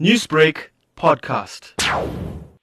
Newsbreak podcast.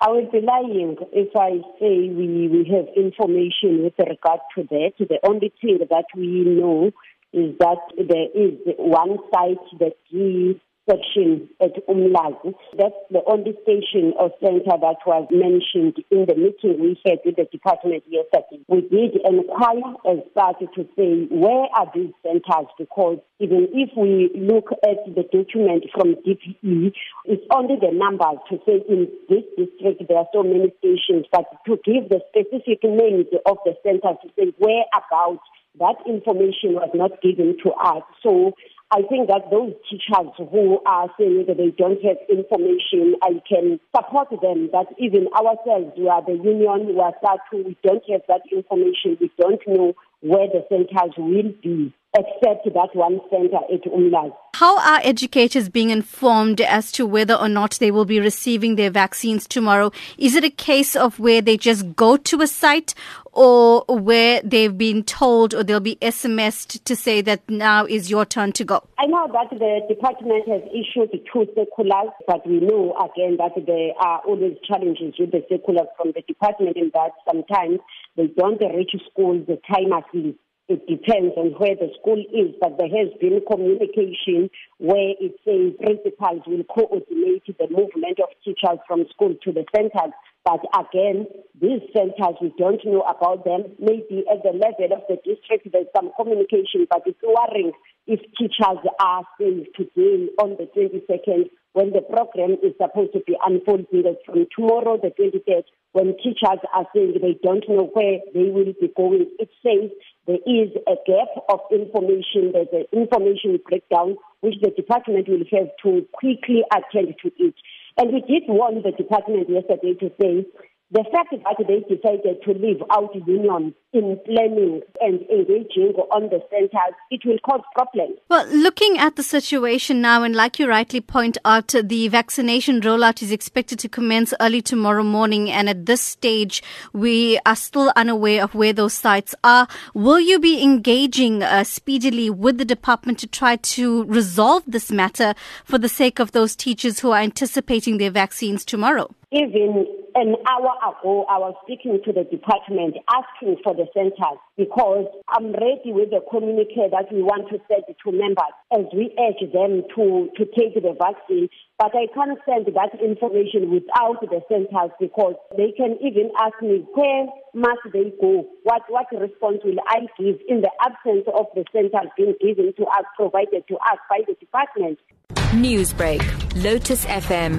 I would be lying if I say we have information with regard to that. The only thing that we know is that there is one site, the D section at Umlazi. That's the only station or center that was mentioned in the meeting we had with the department yesterday. We did inquire and started to say, where are these centers? Because even if we look at the document from DPE, it's only the numbers to say in this district there are so many stations, but to give the specific names of the centers to say where about, that information was not given to us. So I think that those teachers who are saying that they don't have information, I can support them that even ourselves, we are the union, we are SADTU, we don't have that information, we don't know where the centers will be, except that one center at Umlazi. How are educators being informed as to whether or not they will be receiving their vaccines tomorrow? Is it a case of where they just go to a site, or where they've been told or they'll be SMS'd to say that now is your turn to go? I know that the department has issued two circulars, but we know again that there are always challenges with the circulars from the department, and that sometimes they don't reach schools the time at least. It depends on where the school is, but there has been communication where it says principals will coordinate the movement of teachers from school to the centers. But again, these centers, we don't know about them. Maybe at the level of the district, there's some communication, but it's worrying if teachers are safe today on the 22nd when the program is supposed to be unfolded from tomorrow, the 23rd, when teachers are saying they don't know where they will be going. It says there is a gap of information, there's an information breakdown, which the department will have to quickly attend to it. And we did warn the department yesterday to say the fact that they decided to leave out unions in planning and engaging on the centres, it will cause problems. Well, looking at the situation now, and like you rightly point out, the vaccination rollout is expected to commence early tomorrow morning, and at this stage, we are still unaware of where those sites are. Will you be engaging speedily with the department to try to resolve this matter for the sake of those teachers who are anticipating their vaccines tomorrow? Even an hour ago, I was speaking to the department asking for the centers, because I'm ready with the communique that we want to send to members as we urge them to take the vaccine. But I can't send that information without the centers, because they can even ask me, where must they go? What response will I give in the absence of the centers being given to us, provided to us by the department? Newsbreak, Lotus FM,